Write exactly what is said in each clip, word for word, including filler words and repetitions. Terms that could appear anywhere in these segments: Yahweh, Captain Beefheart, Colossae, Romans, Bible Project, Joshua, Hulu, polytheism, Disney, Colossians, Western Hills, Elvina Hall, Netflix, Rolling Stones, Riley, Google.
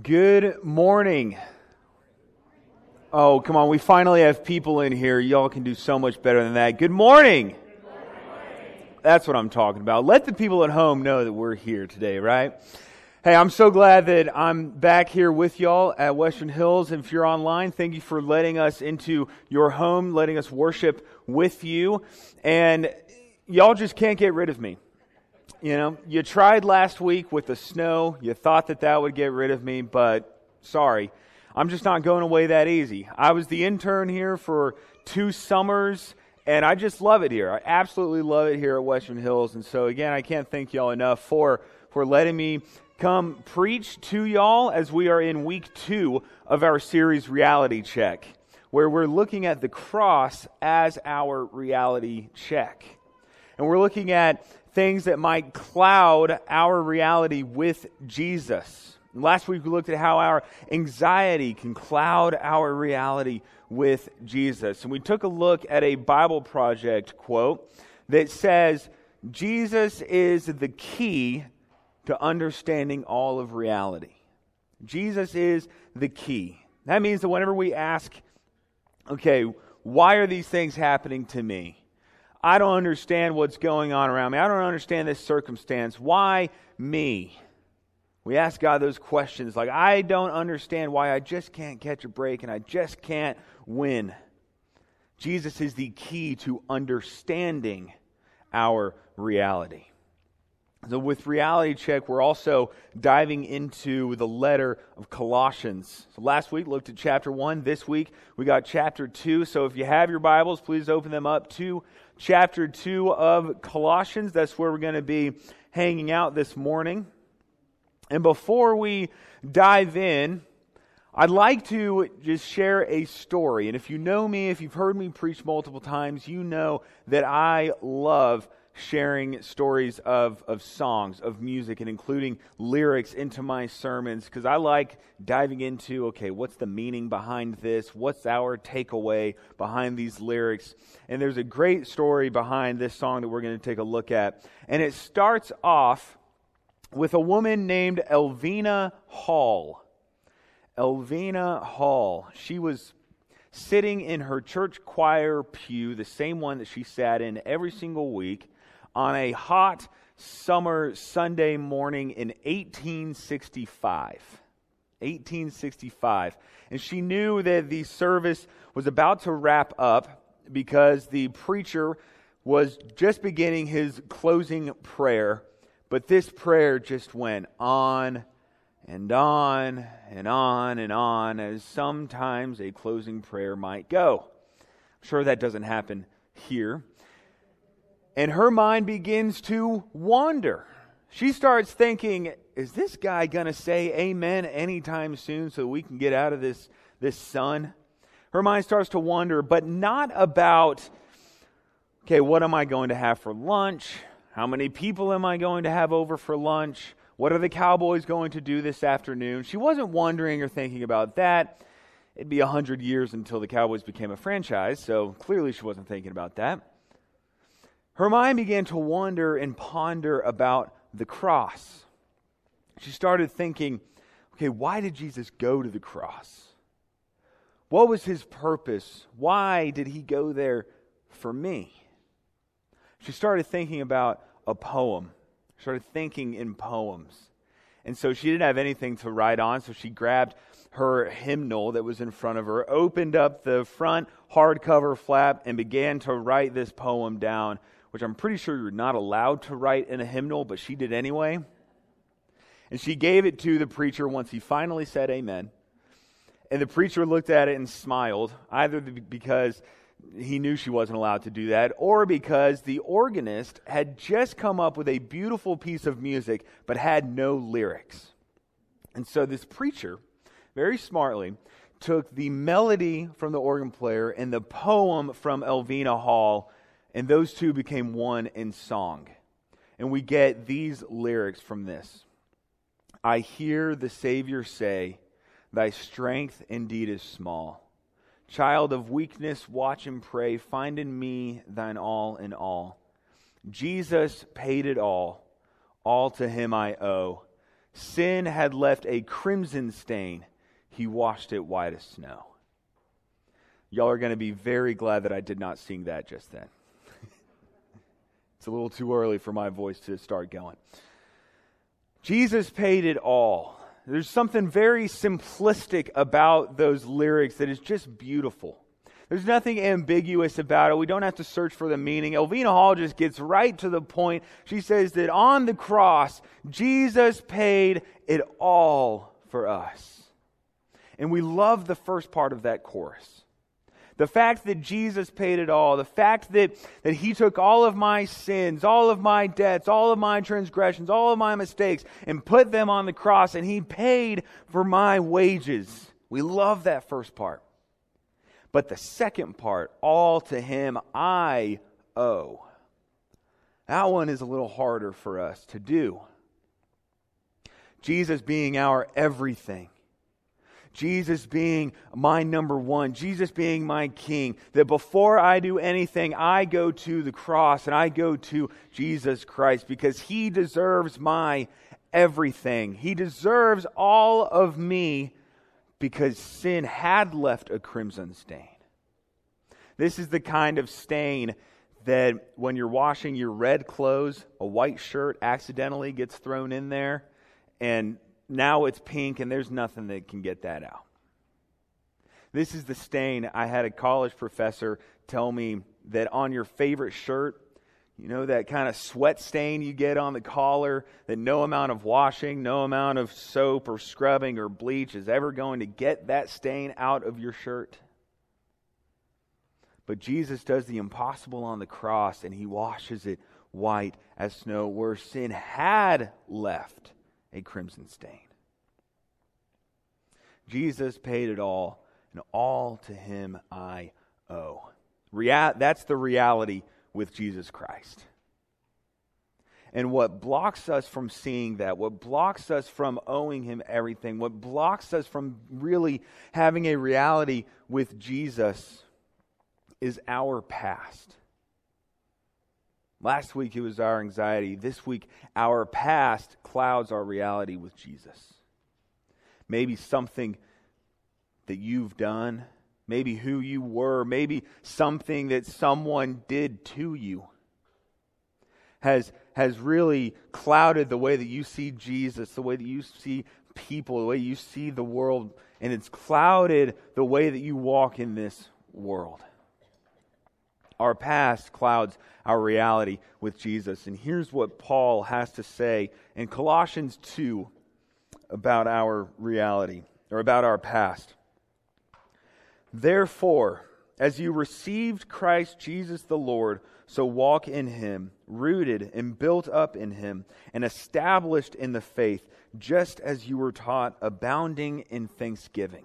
Good morning. Oh, come on. We finally have people in here. Y'all can do so much better than that. Good morning. Good morning. That's what I'm talking about. Let the people at home know that we're here today, right? Hey, I'm so glad that I'm back here with y'all at Western Hills. And if you're online, thank you for letting us into your home, letting us worship with you. And y'all just can't get rid of me. You know, you tried last week with the snow. You thought that that would get rid of me, but sorry. I'm just not going away that easy. I was the intern here for two summers, and I just love it here. I absolutely love it here at Western Hills. And so, again, I can't thank y'all enough for, for letting me come preach to y'all as we are in week two of our series Reality Check, where we're looking at the cross as our reality check. And we're looking at things that might cloud our reality with Jesus. Last week we looked at how our anxiety can cloud our reality with Jesus. And we took a look at a Bible Project quote that says, Jesus is the key to understanding all of reality. Jesus is the key. That means that whenever we ask, okay, why are these things happening to me? I don't understand what's going on around me. I don't understand this circumstance. Why me? We ask God those questions like, I don't understand why I just can't catch a break and I just can't win. Jesus is the key to understanding our reality. So with Reality Check, we're also diving into the letter of Colossians. So last week, looked at chapter one. This week, we got chapter two. So if you have your Bibles, please open them up to chapter two of Colossians. That's where we're going to be hanging out this morning. And before we dive in, I'd like to just share a story. And if you know me, if you've heard me preach multiple times, you know that I love sharing stories of, of songs, of music, and including lyrics into my sermons, because I like diving into, okay, what's the meaning behind this? What's our takeaway behind these lyrics? And there's a great story behind this song that we're going to take a look at. And it starts off with a woman named Elvina Hall. Elvina Hall. She was sitting in her church choir pew, the same one that she sat in every single week, on a hot summer Sunday morning in eighteen sixty-five. eighteen sixty-five. And she knew that the service was about to wrap up because the preacher was just beginning his closing prayer. But this prayer just went on and on and on and on, as sometimes a closing prayer might go. I'm sure that doesn't happen here. And her mind begins to wander. She starts thinking, is this guy going to say amen anytime soon so we can get out of this, this sun? Her mind starts to wander, but not about, okay, what am I going to have for lunch? How many people am I going to have over for lunch? What are the Cowboys going to do this afternoon? She wasn't wondering or thinking about that. It'd be a hundred years until the Cowboys became a franchise, so clearly she wasn't thinking about that. Her mind began to wander and ponder about the cross. She started thinking, okay, why did Jesus go to the cross? What was his purpose? Why did he go there for me? She started thinking about a poem. She started thinking in poems. And so she didn't have anything to write on, so she grabbed her hymnal that was in front of her, opened up the front hardcover flap, and began to write this poem down, which I'm pretty sure you're not allowed to write in a hymnal, but she did anyway. And she gave it to the preacher once he finally said amen. And the preacher looked at it and smiled, either because he knew she wasn't allowed to do that, or because the organist had just come up with a beautiful piece of music but had no lyrics. And so this preacher, very smartly, took the melody from the organ player and the poem from Elvina Hall, and those two became one in song. And we get these lyrics from this. I hear the Savior say, thy strength indeed is small. Child of weakness, watch and pray, find in me thine all in all. Jesus paid it all, all to him I owe. Sin had left a crimson stain. He washed it white as snow. Y'all are going to be very glad that I did not sing that just then. It's a little too early for my voice to start going. Jesus paid it all. There's something very simplistic about those lyrics that is just beautiful. There's nothing ambiguous about it. We don't have to search for the meaning. Elvina Hall just gets right to the point. She says that on the cross, Jesus paid it all for us. And we love the first part of that chorus. The fact that Jesus paid it all, the fact that, that He took all of my sins, all of my debts, all of my transgressions, all of my mistakes, and put them on the cross, and He paid for my wages. We love that first part. But the second part, all to Him I owe. That one is a little harder for us to do. Jesus being our everything. Jesus being my number one. Jesus being my King. That before I do anything, I go to the cross and I go to Jesus Christ because He deserves my everything. He deserves all of me. Because sin had left a crimson stain. This is the kind of stain that when you're washing your red clothes, a white shirt accidentally gets thrown in there, and now it's pink, and there's nothing that can get that out. This is the stain. I had a college professor tell me that on your favorite shirt, you know, that kind of sweat stain you get on the collar that no amount of washing, no amount of soap or scrubbing or bleach is ever going to get that stain out of your shirt. But Jesus does the impossible on the cross and He washes it white as snow where sin had left a crimson stain. Jesus paid it all, and all to Him I owe. Real- that's the reality with Jesus Christ. And what blocks us from seeing that, what blocks us from owing Him everything, what blocks us from really having a reality with Jesus is our past. Last week it was our anxiety. This week our past clouds our reality with Jesus. Maybe something that you've done, maybe who you were, maybe something that someone did to you has, has really clouded the way that you see Jesus, the way that you see people, the way you see the world, and it's clouded the way that you walk in this world. Our past clouds our reality with Jesus. And here's what Paul has to say in Colossians two about our reality, or about our past. Therefore, as you received Christ Jesus the Lord, so walk in Him, rooted and built up in Him, and established in the faith, just as you were taught, abounding in thanksgiving.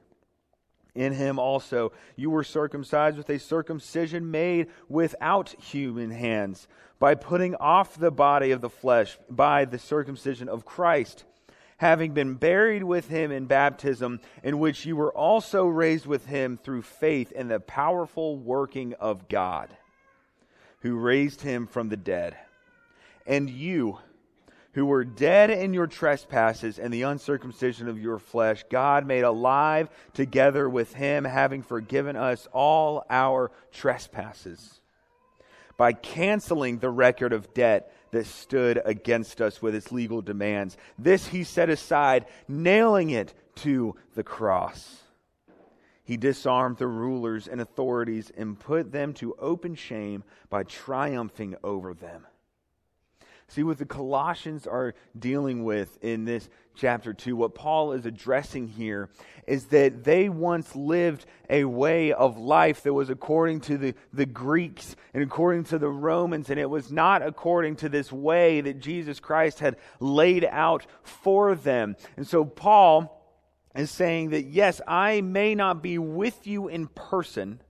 In Him also you were circumcised with a circumcision made without human hands, by putting off the body of the flesh by the circumcision of Christ, having been buried with Him in baptism, in which you were also raised with Him through faith in the powerful working of God, who raised Him from the dead. And you, who were dead in your trespasses and the uncircumcision of your flesh, God made alive together with Him, having forgiven us all our trespasses, by canceling the record of debt that stood against us with its legal demands. This He set aside, nailing it to the cross. He disarmed the rulers and authorities and put them to open shame by triumphing over them. See, what the Colossians are dealing with in this chapter two, what Paul is addressing here is that they once lived a way of life that was according to the, the Greeks and according to the Romans, and it was not according to this way that Jesus Christ had laid out for them. And so Paul and saying that, yes, I may not be with you in person,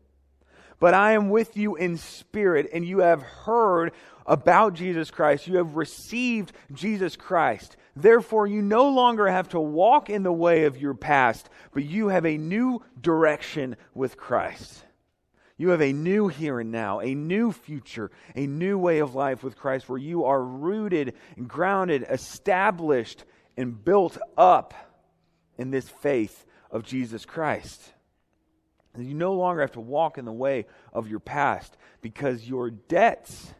but I am with you in spirit, and you have heard about Jesus Christ. You have received Jesus Christ. Therefore, you no longer have to walk in the way of your past, but you have a new direction with Christ. You have a new here and now, a new future, a new way of life with Christ, where you are rooted and grounded, established and built up in this faith of Jesus Christ. And you no longer have to walk in the way of your past, because your debts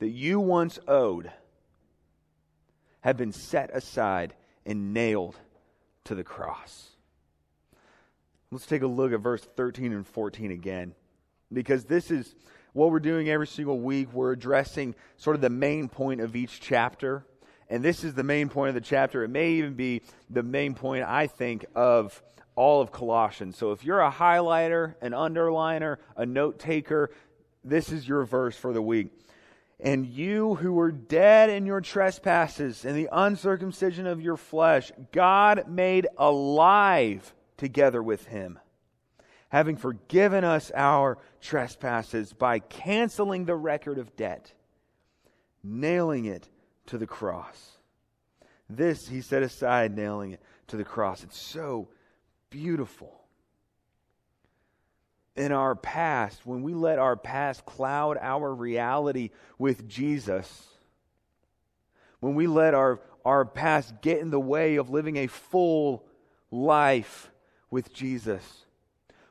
that you once owed have been set aside and nailed to the cross. Let's take a look at verse thirteen and fourteen again, because this is what we're doing every single week. We're addressing sort of the main point of each chapter, and this is the main point of the chapter. It may even be the main point, I think, of all of Colossians. So if you're a highlighter, an underliner, a note taker, this is your verse for the week. And you who were dead in your trespasses and the uncircumcision of your flesh, God made alive together with Him, having forgiven us our trespasses by canceling the record of debt, nailing it to the cross. This He set aside, nailing it to the cross. It's so beautiful. In our past, when we let our past cloud our reality with Jesus, when we let our, our past get in the way of living a full life with Jesus,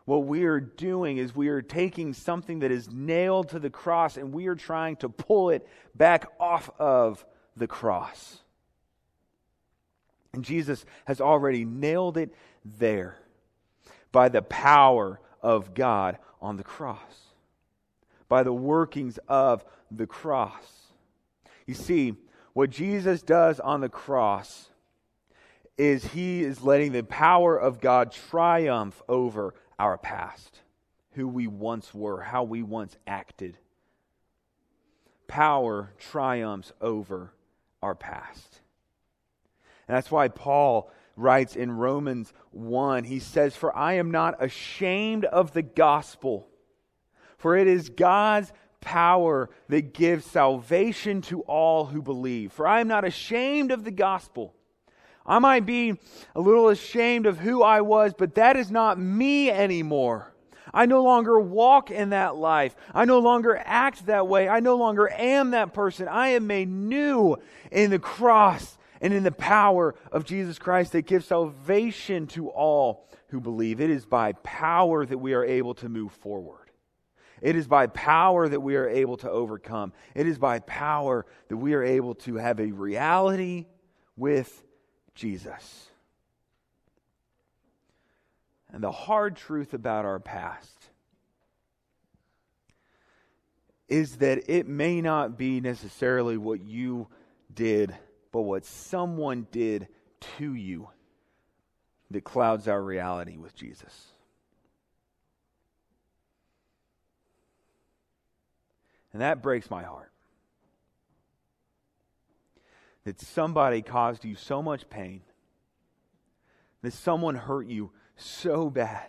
what we are doing is we are taking something that is nailed to the cross, and we are trying to pull it back off of the cross. And Jesus has already nailed it there by the power of God on the cross, by the workings of the cross. You see, what Jesus does on the cross is He is letting the power of God triumph over our past, who we once were, how we once acted. Power triumphs over our past. And that's why Paul writes in Romans one, he says, "For I am not ashamed of the gospel, for it is God's power that gives salvation to all who believe. For I am not ashamed of the gospel." I might be a little ashamed of who I was, but that is not me anymore. I no longer walk in that life. I no longer act that way. I no longer am that person. I am made new in the cross and in the power of Jesus Christ that gives salvation to all who believe. It is by power that we are able to move forward. It is by power that we are able to overcome. It is by power that we are able to have a reality with Jesus. And the hard truth about our past is that it may not be necessarily what you did, but what someone did to you that clouds our reality with Jesus. And that breaks my heart. That somebody caused you so much pain, that someone hurt you so bad,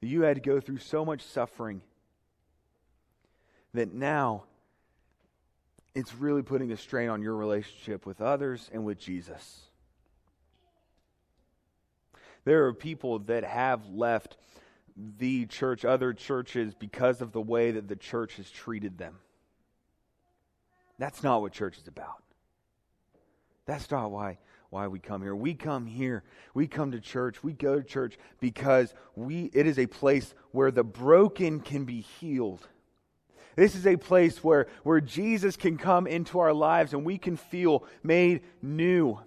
that you had to go through so much suffering, that now it's really putting a strain on your relationship with others and with Jesus. There are people that have left the church, other churches, because of the way that the church has treated them. That's not what church is about. That's not why, why we come here. We come here. We come to church. We go to church because we it is a place where the broken can be healed. This is a place where, where Jesus can come into our lives and we can feel made new.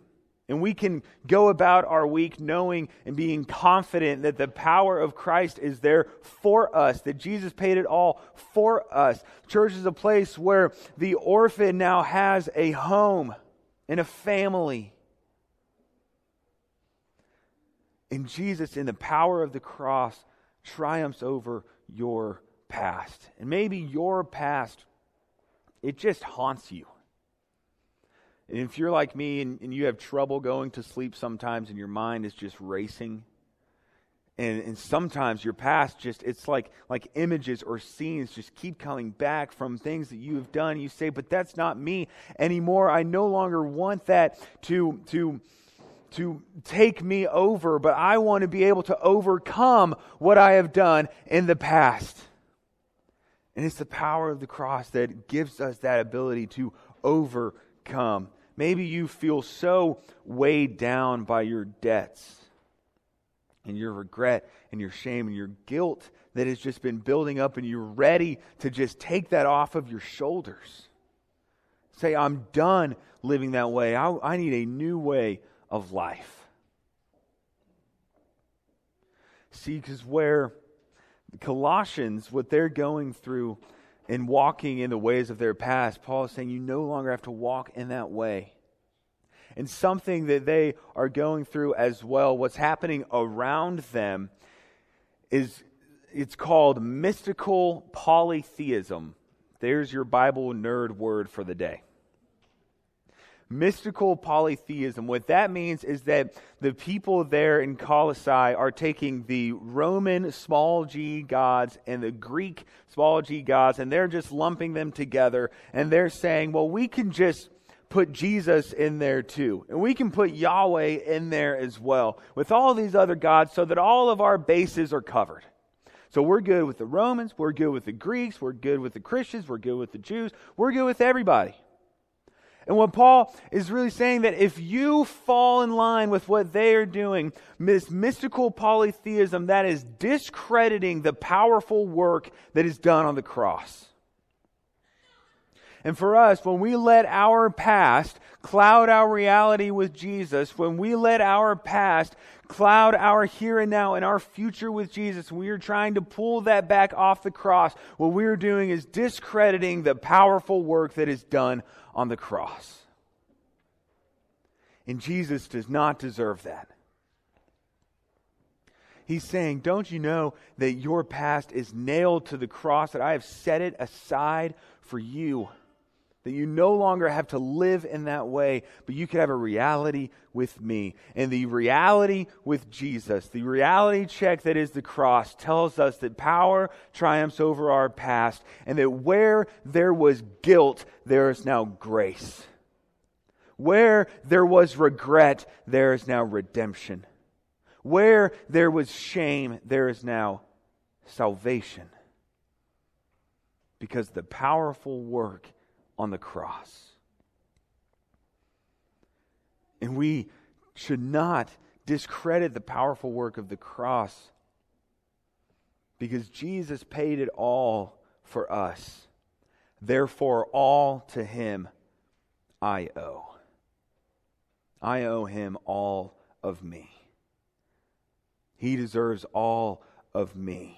And we can go about our week knowing and being confident that the power of Christ is there for us, that Jesus paid it all for us. Church is a place where the orphan now has a home and a family. And Jesus, in the power of the cross, triumphs over your past. And maybe your past, it just haunts you. And if you're like me and, and you have trouble going to sleep sometimes and your mind is just racing, and, and sometimes your past just, it's like like images or scenes just keep coming back from things that you have done. You say, but that's not me anymore. I no longer want that to to to take me over, but I want to be able to overcome what I have done in the past. And it's the power of the cross that gives us that ability to overcome. Maybe you feel so weighed down by your debts and your regret and your shame and your guilt that has just been building up, and you're ready to just take that off of your shoulders. Say, I'm done living that way. I, I need a new way of life. See, because where Colossians, what they're going through and walking in the ways of their past, Paul is saying you no longer have to walk in that way. And something that they are going through as well, what's happening around them, is it's called mystical polytheism. There's your Bible nerd word for the day. Mystical polytheism. What that means is that the people there in Colossae are taking the Roman small g gods and the Greek small g gods, and they're just lumping them together, and they're saying, well, we can just put Jesus in there too, and we can put Yahweh in there as well with all these other gods, so that all of our bases are covered. So we're good with the Romans, we're good with the Greeks, we're good with the Christians, we're good with the Jews, we're good with everybody. And what Paul is really saying, that if you fall in line with what they are doing, this mystical polytheism, that is discrediting the powerful work that is done on the cross. And for us, when we let our past cloud our reality with Jesus, when we let our past cloud our here and now and our future with Jesus, when we are trying to pull that back off the cross, what we are doing is discrediting the powerful work that is done on the cross. And Jesus does not deserve that. He's saying, don't you know that your past is nailed to the cross, that I have set it aside for you? That you no longer have to live in that way, but you could have a reality with me. And the reality with Jesus, the reality check that is the cross, tells us that power triumphs over our past, and that where there was guilt, there is now grace. Where there was regret, there is now redemption. Where there was shame, there is now salvation. Because the powerful work on the cross. And we should not discredit the powerful work of the cross, because Jesus paid it all for us. Therefore, all to Him I owe. I owe Him all of me. He deserves all of me.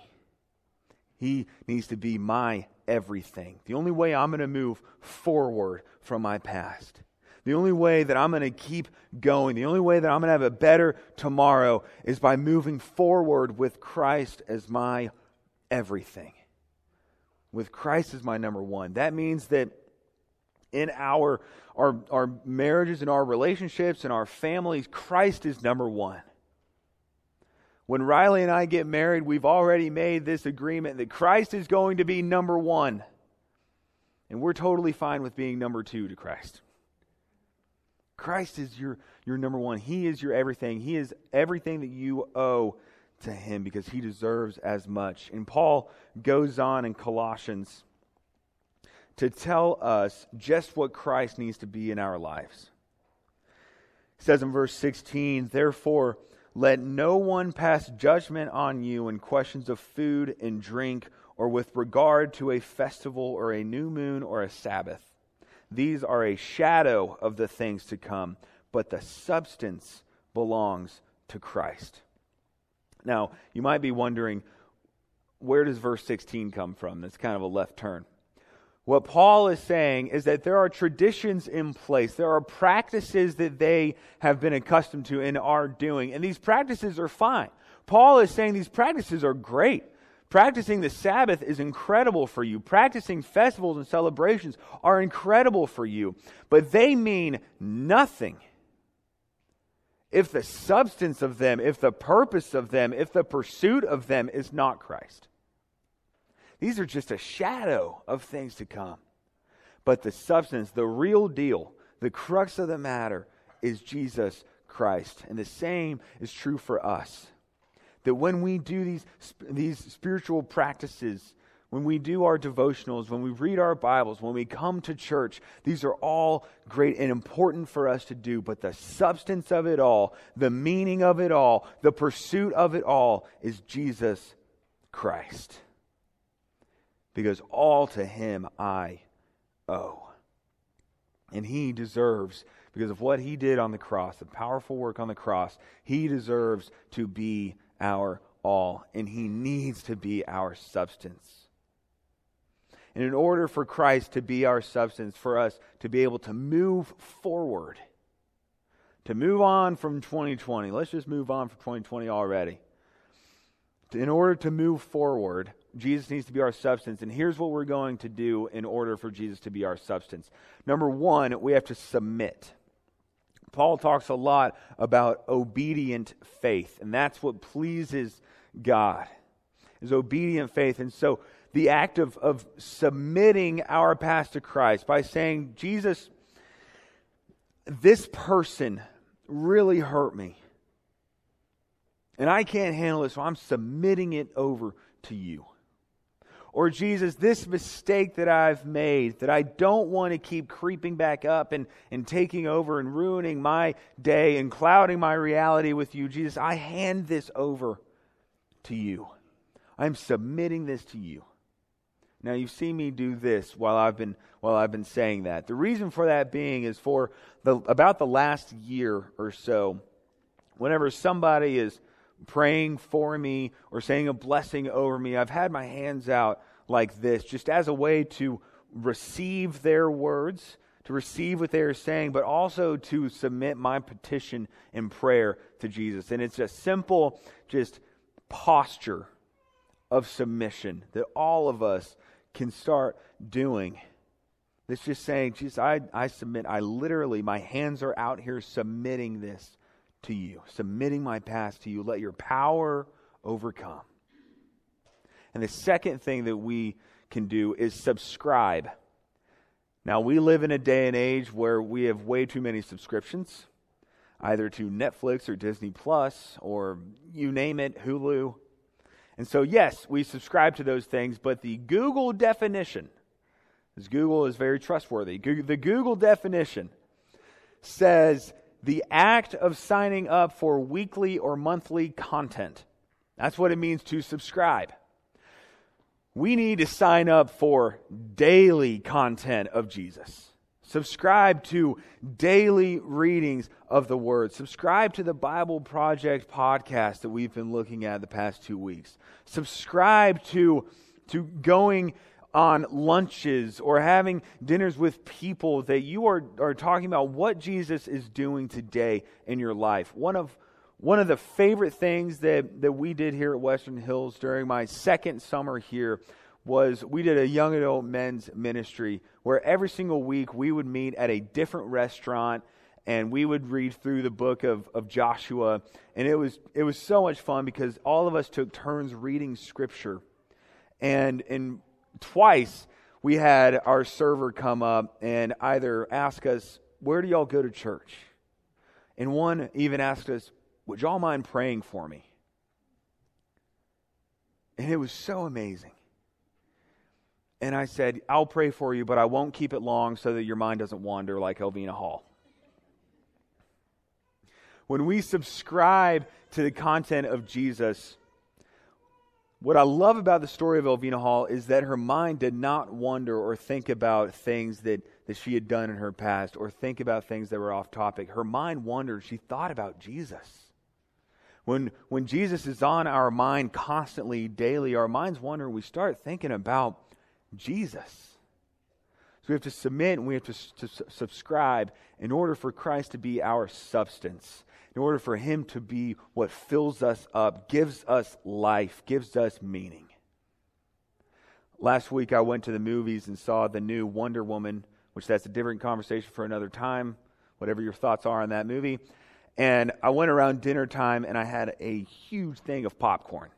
He needs to be my everything. The only way I'm going to move forward from my past, the only way that I'm going to keep going, the only way that I'm going to have a better tomorrow, is by moving forward with Christ as my everything. With Christ as my number one. That means that in our our, our marriages and our relationships and our families, Christ is number one. When Riley and I get married, we've already made this agreement that Christ is going to be number one. And we're totally fine with being number two to Christ. Christ is your, your number one. He is your everything. He is everything that you owe to Him, because He deserves as much. And Paul goes on in Colossians to tell us just what Christ needs to be in our lives. He says in verse sixteen, therefore, let no one pass judgment on you in questions of food and drink, or with regard to a festival or a new moon or a Sabbath. These are a shadow of the things to come, but the substance belongs to Christ. Now, you might be wondering, where does verse sixteen come from? That's kind of a left turn. What Paul is saying is that there are traditions in place. There are practices that they have been accustomed to and are doing. And these practices are fine. Paul is saying these practices are great. Practicing the Sabbath is incredible for you. Practicing festivals and celebrations are incredible for you. But they mean nothing if the substance of them, if the purpose of them, if the pursuit of them is not Christ. These are just a shadow of things to come. But the substance, the real deal, the crux of the matter is Jesus Christ. And the same is true for us. That when we do these, these spiritual practices, when we do our devotionals, when we read our Bibles, when we come to church, these are all great and important for us to do. But the substance of it all, the meaning of it all, the pursuit of it all is Jesus Christ. Because all to Him I owe. And He deserves, because of what He did on the cross, the powerful work on the cross, He deserves to be our all, and He needs to be our substance. And in order for Christ to be our substance, for us to be able to move forward, to move on from twenty twenty, let's just move on from twenty twenty already. In order to move forward, Jesus needs to be our substance, and here's what we're going to do in order for Jesus to be our substance. Number one, we have to submit. Paul talks a lot about obedient faith, and that's what pleases God, is obedient faith. And so the act of, of submitting our past to Christ by saying, Jesus, this person really hurt me, and I can't handle it, so I'm submitting it over to you. Or, Jesus, this mistake that I've made, that I don't want to keep creeping back up and, and taking over and ruining my day and clouding my reality with you, Jesus, I hand this over to you. I'm submitting this to you. Now, you've seen me do this while I've been while I've been saying that. The reason for that being is for the about the last year or so, whenever somebody is praying for me or saying a blessing over me, I've had my hands out like this, just as a way to receive their words, to receive what they are saying, but also to submit my petition and prayer to Jesus. And it's a simple, just posture of submission that all of us can start doing. It's just saying, Jesus, I, I submit. I literally, my hands are out here submitting this to you, submitting my past to you. Let your power overcome. And the second thing that we can do is subscribe. Now, we live in a day and age where we have way too many subscriptions, either to Netflix or Disney Plus or you name it, Hulu. And so, yes, we subscribe to those things, but the Google definition, because Google is very trustworthy, the Google definition says the act of signing up for weekly or monthly content. That's what it means to subscribe. We need to sign up for daily content of Jesus. Subscribe to daily readings of the Word. Subscribe to the Bible Project podcast that we've been looking at the past two weeks. Subscribe to, to going on lunches or having dinners with people that you are, are talking about what Jesus is doing today in your life. One of one of the favorite things that, that we did here at Western Hills during my second summer here was we did a young adult men's ministry where every single week we would meet at a different restaurant and we would read through the book of, of Joshua. And it was it was so much fun because all of us took turns reading Scripture. And in twice we had our server come up and either ask us, where do y'all go to church? And one even asked us, would y'all mind praying for me? And it was so amazing. And I said, I'll pray for you, but I won't keep it long so that your mind doesn't wander like Elvina Hall. When we subscribe to the content of Jesus, what I love about the story of Elvina Hall is that her mind did not wander or think about things that, that she had done in her past or think about things that were off topic. Her mind wandered. She thought about Jesus. When, when Jesus is on our mind constantly, daily, our minds wander. We start thinking about Jesus. So we have to submit and we have to, to subscribe in order for Christ to be our substance. In order for Him to be what fills us up, gives us life, gives us meaning. Last week I went to the movies and saw the new Wonder Woman, which that's a different conversation for another time, whatever your thoughts are on that movie. And I went around dinner time and I had a huge thing of popcorn.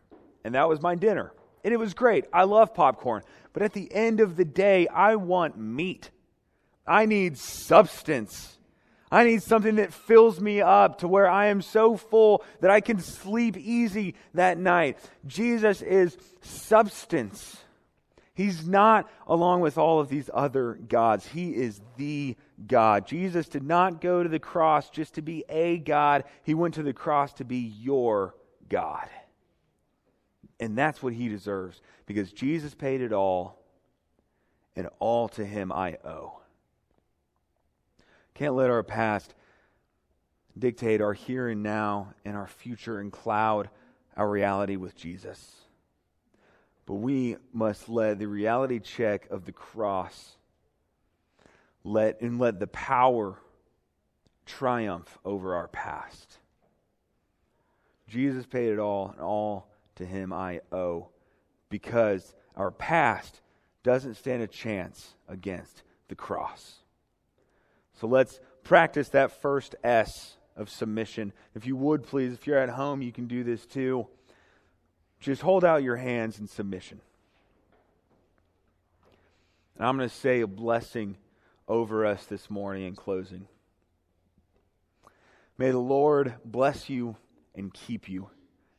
And that was my dinner. And it was great. I love popcorn. But at the end of the day, I want meat. I need substance. I need something that fills me up to where I am so full that I can sleep easy that night. Jesus is substance. He's not along with all of these other gods. He is the God. Jesus did not go to the cross just to be a God. He went to the cross to be your God. And that's what he deserves, because Jesus paid it all, and all to him I owe. Can't let our past dictate our here and now and our future and cloud our reality with Jesus. But we must let the reality check of the cross let and let the power triumph over our past. Jesus paid it all, and all to him I owe, because our past doesn't stand a chance against the cross. So let's practice that first S of submission. If you would, please, if you're at home, you can do this too. Just hold out your hands in submission. And I'm going to say a blessing over us this morning in closing. May the Lord bless you and keep you.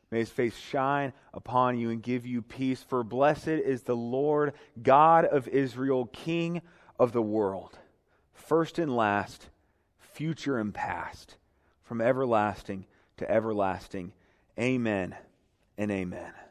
May his face shine upon you and give you peace. For blessed is the Lord God of Israel, King of the world, first and last, future and past, from everlasting to everlasting. Amen and amen.